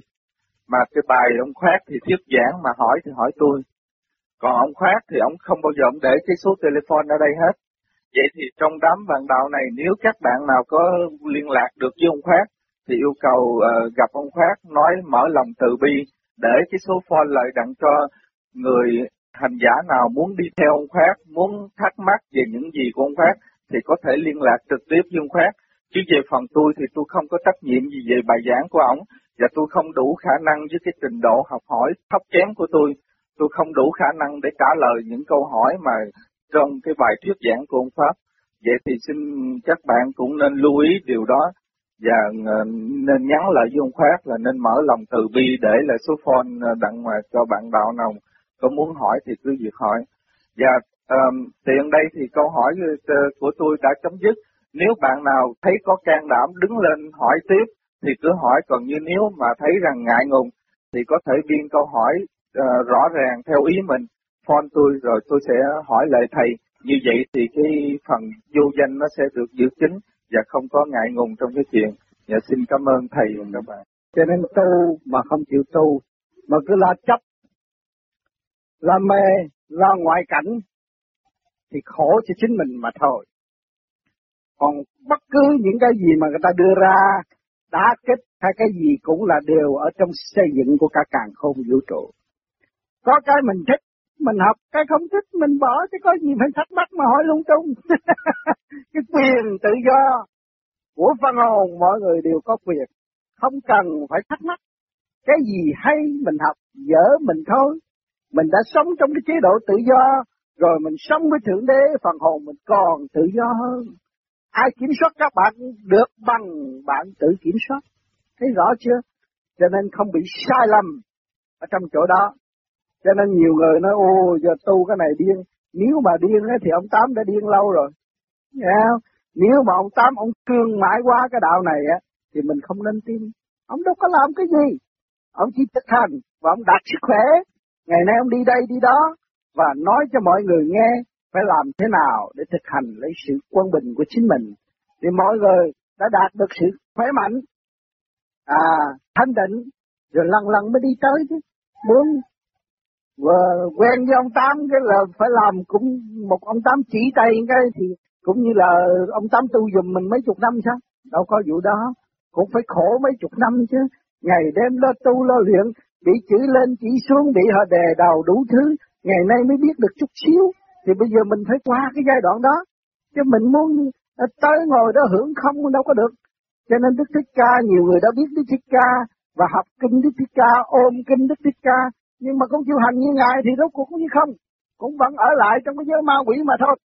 Mà cái bài ông Khoát thì thuyết giảng mà hỏi thì hỏi tôi. Còn ông Khoát thì ông không bao giờ ông để cái số telephone ở đây hết. Vậy thì trong đám bạn đạo này nếu các bạn nào có liên lạc được với ông Khoát thì yêu cầu gặp ông Khoát nói mở lòng từ bi để cái số phone lại đặng cho người hành giả nào muốn đi theo ông Khoát, muốn thắc mắc về những gì của ông Khoát thì có thể liên lạc trực tiếp với ông Khoát. Chứ về phần tôi thì tôi không có trách nhiệm gì về bài giảng của ổng và tôi không đủ khả năng với cái trình độ học hỏi thấp kém của tôi. Tôi không đủ khả năng để trả lời những câu hỏi mà trong cái bài thuyết giảng của ông Pháp. Vậy thì xin các bạn cũng nên lưu ý điều đó. và nên nhắn lại với ông Khoát là nên mở lòng từ bi để lại số phone đặng mà cho bạn đạo nào có muốn hỏi thì cứ việc hỏi. Và tiện đây thì câu hỏi của tôi đã chấm dứt. Nếu bạn nào thấy có can đảm đứng lên hỏi tiếp thì cứ hỏi, còn như nếu mà thấy rằng ngại ngùng thì có thể biên câu hỏi rõ ràng theo ý mình, phone tôi rồi tôi sẽ hỏi lại thầy. Như vậy thì cái phần vô danh nó sẽ được giữ kín và không có ngại ngùng trong cái chuyện. Dạ, xin cảm ơn thầy và các bạn. Cho nên tu mà không chịu tu, mà cứ la chấp, la mê, la ngoại cảnh thì khổ cho chính mình mà thôi. Còn bất cứ những cái gì mà người ta đưa ra, đá kích hay cái gì cũng là đều ở trong xây dựng của cả càn khôn vũ trụ. Có cái mình thích, mình học, cái không thích mình bỏ, chứ có gì phải thắc mắc mà hỏi lung tung. Cái quyền tự do của phần hồn mọi người đều có quyền, không cần phải thắc mắc. Cái gì hay mình học, dở mình thôi. Mình đã sống trong cái chế độ tự do, rồi mình sống với Thượng Đế, phần hồn mình còn tự do hơn. Ai kiểm soát các bạn được bằng bạn tự kiểm soát. Thấy rõ chưa? Cho nên không bị sai lầm ở trong chỗ đó. Cho nên nhiều người nói, ô giờ tu cái này điên. Nếu mà điên ấy, thì ông Tám đã điên lâu rồi. Nếu mà ông Tám, ông cương mãi quá cái đạo này á, thì mình không nên tin. Ông đâu có làm cái gì. Ông chỉ thực hành và ông đạt sức khỏe. Ngày nay ông đi đây đi đó và nói cho mọi người nghe phải làm thế nào để thực hành lấy sự quân bình của chính mình. Thì mọi người đã đạt được sự khỏe mạnh, thanh định, rồi lần lần mới đi tới chứ. Muốn quen với ông Tám cái là phải làm cũng một ông Tám chỉ tay cái thì cũng như là ông Tám tu giùm mình mấy chục năm sao? Đâu có vụ đó, cũng phải khổ mấy chục năm chứ. Ngày đêm lo tu lo luyện, bị chỉ lên chỉ xuống, bị họ đè đầu đủ thứ, ngày nay mới biết được chút xíu. Thì bây giờ mình phải qua cái giai đoạn đó, chứ mình muốn tới ngồi đó hưởng không đâu có được. Cho nên Đức Thích Ca, nhiều người đã biết Đức Thích Ca và học kinh Đức Thích Ca, ôm kinh Đức Thích Ca, nhưng mà không chịu hành như ngài thì rốt cuộc cũng như không, cũng vẫn ở lại trong cái giới ma quỷ mà thôi.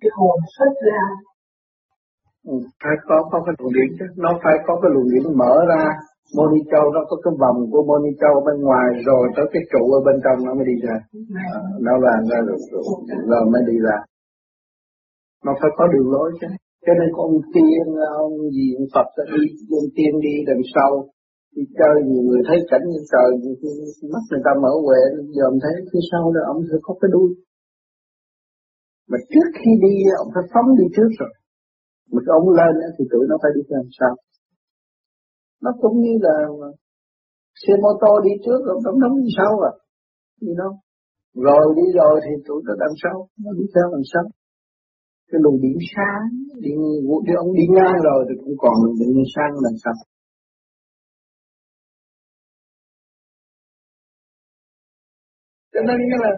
Cái hồn xuất ra. Phải có cái luồng điển chứ, nó phải có cái luồng điển mở ra. Môn Ni Châu nó có cái vòng của Môn Ni Châu bên ngoài rồi tới cái trụ ở bên trong nó mới đi ra. Nó làm ra rồi mới đi ra. Nó phải có đường lối chứ. Cho nên con tiên, ông gì ông Phật đã đi, ông tiên đi đằng sau, đi chơi nhiều người thấy cảnh như trời, mắt người ta mở quệ, giờ ông thấy phía sau đó ông sẽ có cái đuôi. Mà trước khi đi, ông phải phóng đi trước rồi. Mà ông lên thì tụi nó phải đi theo sau. Nó cũng như là xe mô tô đi trước rồi đóng đóng đi sau à. Đi đâu? Rồi đi rồi thì tụi nó đằng sau, nó đi theo đằng sau. Cái luồng điểm sáng, đi ông đi ngang rồi thì cũng còn điểm sáng đằng sau. Cho nên nghĩa là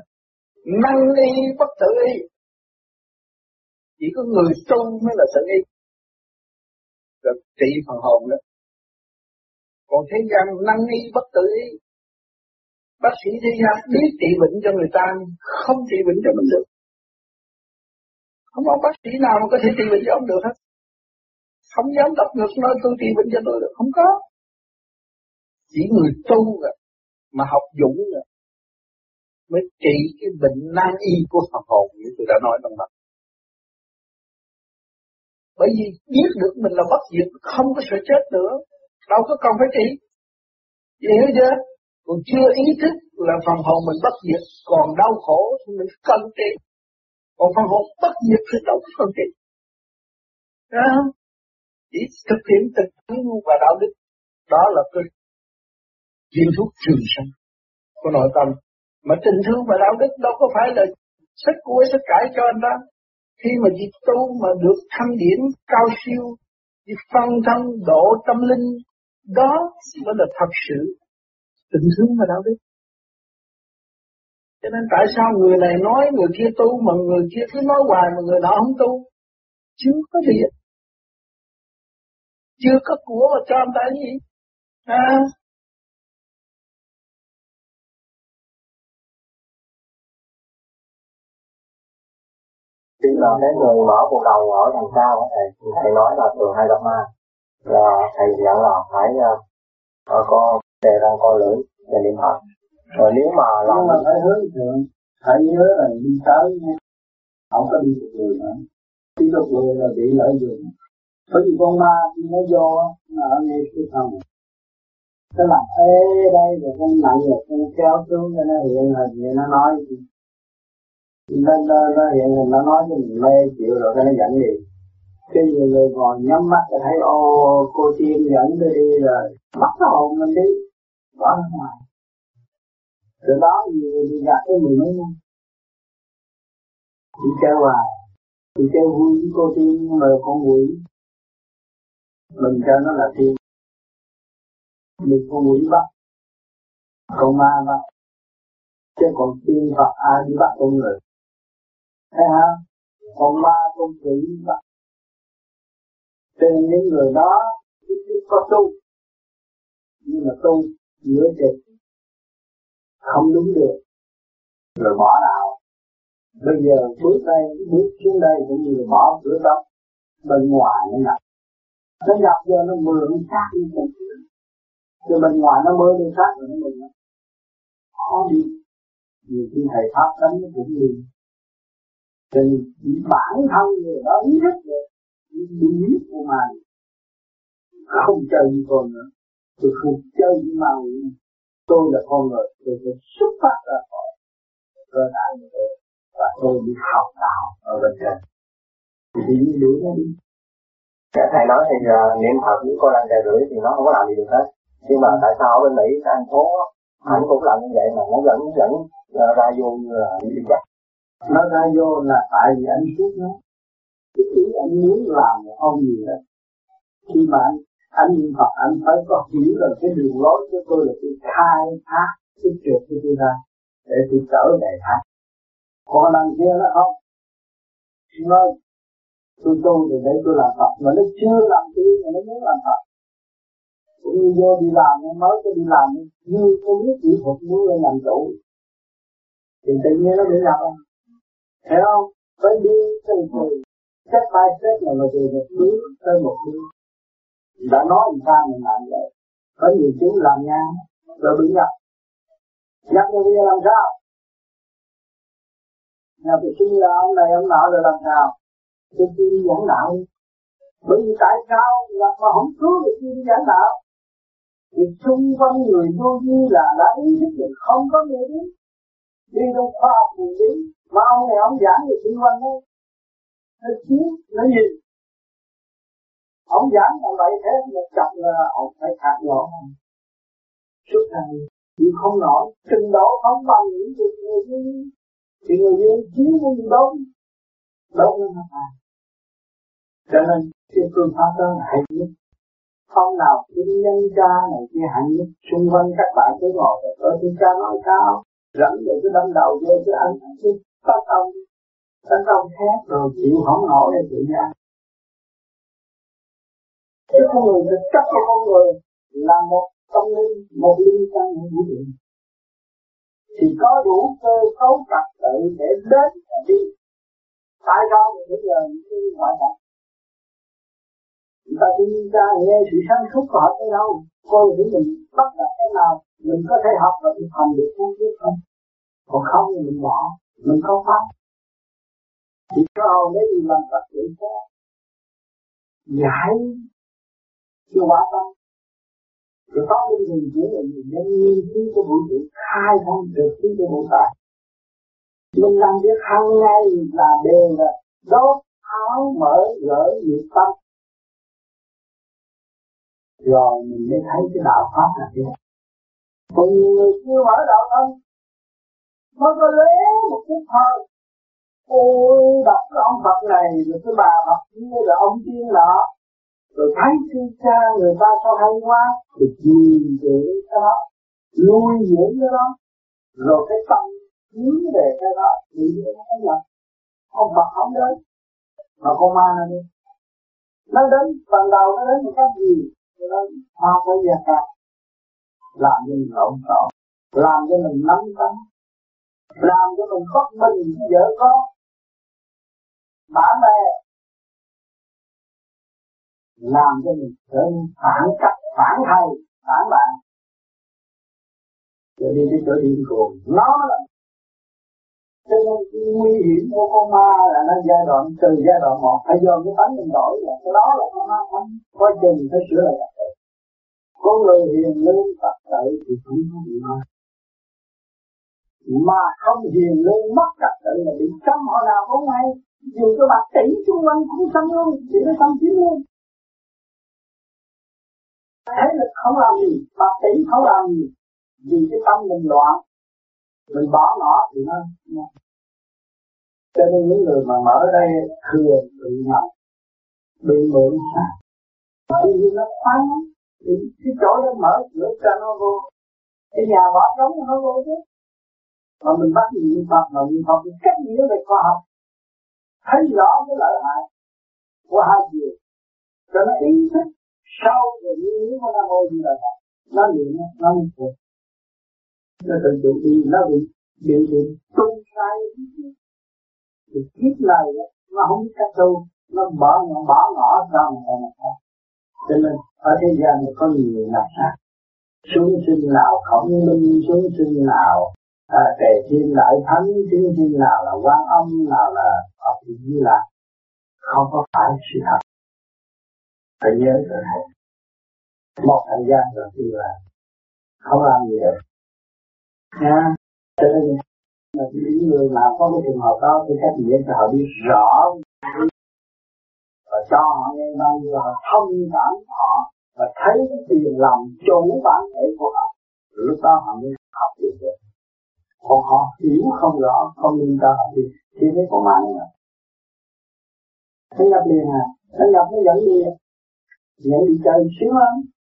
năng y bất tự y. Chỉ có người tu mới là tự y. Rồi trị phần hồn đó. Còn thế gian năng y bất tự y. Bác sĩ thế gian biết trị bệnh cho người ta, không trị bệnh cho mình được. Không có bác sĩ nào mà có thể trị bệnh cho ông được hết. Không dám đọc ngược nói tôi trị bệnh cho tôi được, không có. Chỉ người tu rồi, mà học dũng rồi, mới trị cái bệnh nan y của phần hồn như tôi đã nói trong mặt. Bởi vì biết được mình là bất diệt, không có sợ chết nữa, đâu có cần phải trị. Vậy hiểu chưa? Còn chưa ý thức là phần hồn mình bất diệt, còn đau khổ thì mình cần trị. Còn phần hồn bất diệt thì đâu có cần trị. Đó không? Chỉ thực hiện tình thương và đạo đức. Đó là cái viên thuốc trường sinh của nội tâm. Mà tình thương và đạo đức đâu có phải là sách cuối sách cải cho anh đó. Khi mà chỉ tu mà được thăng điển cao siêu, chỉ phân thân độ tâm linh, đó mới là thật sự tình thương và đạo đức. Cho nên tại sao người này nói người kia tu mà người kia cứ nói hoài mà người đó không tu? Chưa có gì. Chưa có của mà cho anh ta gì. là cái người mở bộ đầu ở đằng sau, thầy nói là thường hay gặp ma, là thầy dặn là phải có đề răng co lưỡi để niệm Phật. Rồi nếu mà làm mình phải hướng thượng, phải nhớ là đi tới không có đi được người nữa, đi được người là bị lợi dụng. Bởi vì con ma nó vô nó ở ngay cái phòng, nó làm ê đây rồi con nặng rồi con kéo xuống cho nó hiện hình, như nó nói nó hiện hình, nó nói cho mình mê chịu rồi cái nó dẫn đi. Cái nhiều người ngồi nhắm mắt là thấy ô cô tiên dẫn tôi đi rồi bắt nó hồn lên đi bỏ ra ngoài. Từ đó nhiều người đi gặp cái mình nữa, chỉ chơi hoài, chỉ chơi vui với cô tiên nhưng mà con quỷ. Mình cho nó là tiên, mình con quỷ bắt, con ma bắt, chứ còn tiên Phật ai đi bắt con người. Thấy hả? Con ma con quỷ bắt. Trên những người đó có tu, nhưng mà tu giữa chừng không đúng được, rồi bỏ đạo. Bây giờ bước đây, bước xuống đây cũng như là bỏ cửa tóc bên ngoài nó ngập. Nó ngập vô nó mưa nó sát đi cũng rồi bên ngoài nó mới đi sát rồi nó mừng nó khó đi. Nhiều khi thầy Pháp đánh nó cũng đi. Thì bản thân người đó ý thức rồi, đi biết của mà không chơi như con nữa. Tôi không chơi như mà tôi là con người, tôi phải xuất phát ra khỏi cơ đại như tôi. Và tôi đi học đạo ở bên trên thì đi đuổi nó đi. Cả thầy nói thì niệm Phật với cô làm trà rưỡi thì nó không có làm gì được hết. Nhưng mà tại sao ở bên Mỹ cái anh phố anh cũng làm như vậy mà nó vẫn ra vô như là đi chặt. Nó ra vô là tại vì anh thích nó, cái ý anh muốn làm không gì hết. Khi mà anh niệm Phật anh phải có hiểu là cái đường lối của tôi là cái khai thác cái chuyện của tôi ra để tôi trở về thác. Còn đằng kia nó không, nó tôi tu thì để tôi làm Phật, mà nó chưa làm tôi mà nó muốn làm Phật. Cũng như vô đi làm, nó mới cho đi làm, như tôi biết kỹ thuật muốn lên làm chủ thì tự nhiên nó bị gặp. Hiểu không? Phải đi từ từ, step by step này mà từ một thứ tới một thứ. Đã nói người ta mình làm vậy, có nhiều thứ làm nha, rồi bị gặp. Gặp như bây giờ làm sao? Nhà tôi tin là ông này ông nọ rồi làm sao? Tôi tin dẫn đạo. Bởi vì tại sao là mà không cứu được tin dẫn đạo? Vì xung quanh người vô vi là đã ý thức được không có người đi. Đi đâu khoa học người đi. Mà ông này ông giảng được xung quanh thôi. Nó chiến, nó gì? Ông giảng là vậy thế một chọc là ông phải khạc nhỏ. Suốt ngày chịu không nổi, trình độ không bằng những người đi. Thì người dân chiến với những đống, đống nó mà phải. Cho nên cái phương pháp đó là hạnh nhất. Phong nào cũng nhân cha này kia hạnh nhất. Xung quanh các bạn cứ ngồi ở trên cha nói cao, rảnh để cứ đâm đầu vô cứ ăn, cứ tấn công khác rồi chịu không nổi để tự ra. Cái con người thực chất của con người là một tâm linh, một linh căn vũ trụ. Thì có đủ cơ cấu trật tự để đến và đi. Tại sao mình bây giờ những cái ngoại đạo? Người ta chỉ ra nghe sự sáng suốt của họ tới đâu. Coi thử mình bắt là cái nào mình có thể học và thực hành được không biết không? Còn không thì mình bỏ, mình không pháp. Chỉ có hầu nếu như làm tập tự có giải cái quả tâm. Rồi có những người chỉ là những nhân nghiên cứu của vũ trụ khai thông được cái vũ trụ. Mình làm việc hàng ngày là đều là đốt, tháo, mở, gỡ, nhiệt tâm. Rồi mình mới thấy cái đạo pháp là thế. Còn nhiều người chưa mở đạo tâm, mới có lé một chút thôi. Ôi, đọc cái ông Phật này, rồi cái bà Phật kia, rồi ông tiên nọ. Rồi thấy sư cha người ta sao hay quá, rồi nhìn về cái đó, nuôi dưỡng cái đó, rồi cái tâm hướng về cái đó, thì nó là ông Phật không đến, mà con ma nó đi. Nó đến, phần đầu nó đến một cách gì, nó hoa với gia ca, làm cho mình lộn xộn, làm cho mình nắm tấm, làm cho mình bất bình với vợ con, bám mê làm cho mình trở nên phản cách, phản thầy, phản bạn, rồi đi tới chỗ điên cuồng. Nó là cái nguy hiểm của con ma, là nó giai đoạn từ giai đoạn một phải do cái tánh mình đổi, là cái đó là con ma không có chừng phải sửa lại. Con người hiền lương tập tự thì cũng không bị ma, mà không hiền lương mất tập tự là bị cấm. Họ nào cũng hay, dù cho bạc tỷ chung quanh cũng xâm luôn, chỉ nó xâm chiếm luôn. Thế lực không làm gì, bạc tỷ không làm gì, vì cái tâm mình loạn, mình bỏ nó thì nó. Cho nên những người mà mở đây thường bị ngập, bị mượn sạc, bởi vì nó khoan lắm. Thì cái chỗ nó mở cửa cho nó vô, cái nhà bỏ trống nó vô chứ. Mà mình bắt niệm Phật, mà niệm Phật thì cách nghĩa về khoa học, thấy rõ cái lợi hại của hai điều, cho nó ý thức sâu về nguyên lý của Nam Mô Di Đà Phật. Nó niệm nó niệm Phật, nó tự chủ đi, nó bị tung sai thì kiếp này nó không biết cách tu, nó bỏ ngỏ ra một cái. Cho nên ở thế gian này có nhiều ngặt ngặt, xuống sinh nào Khổng Minh, xuống sinh nào Tề Thiên Đại Thánh, xuống sinh nào là Quan Âm, nào là Phật Di Lặc, không có phải sự thật. Phải nhớ rồi, một thời gian rồi thì là không làm gì được nha. Cho nên những người nào có cái trường hợp đó thì các vị cho họ biết rõ và cho họ nghe bao nhiêu là thông cảm họ, và thấy cái tiền lòng chủ bản thể của họ, lúc đó họ mới học được. Còn họ hiểu không rõ, không nên cho họ đi thì thấy có ma nữa. Nó nhập liền à, nó nhập nó dẫn đi chơi xíu lắm.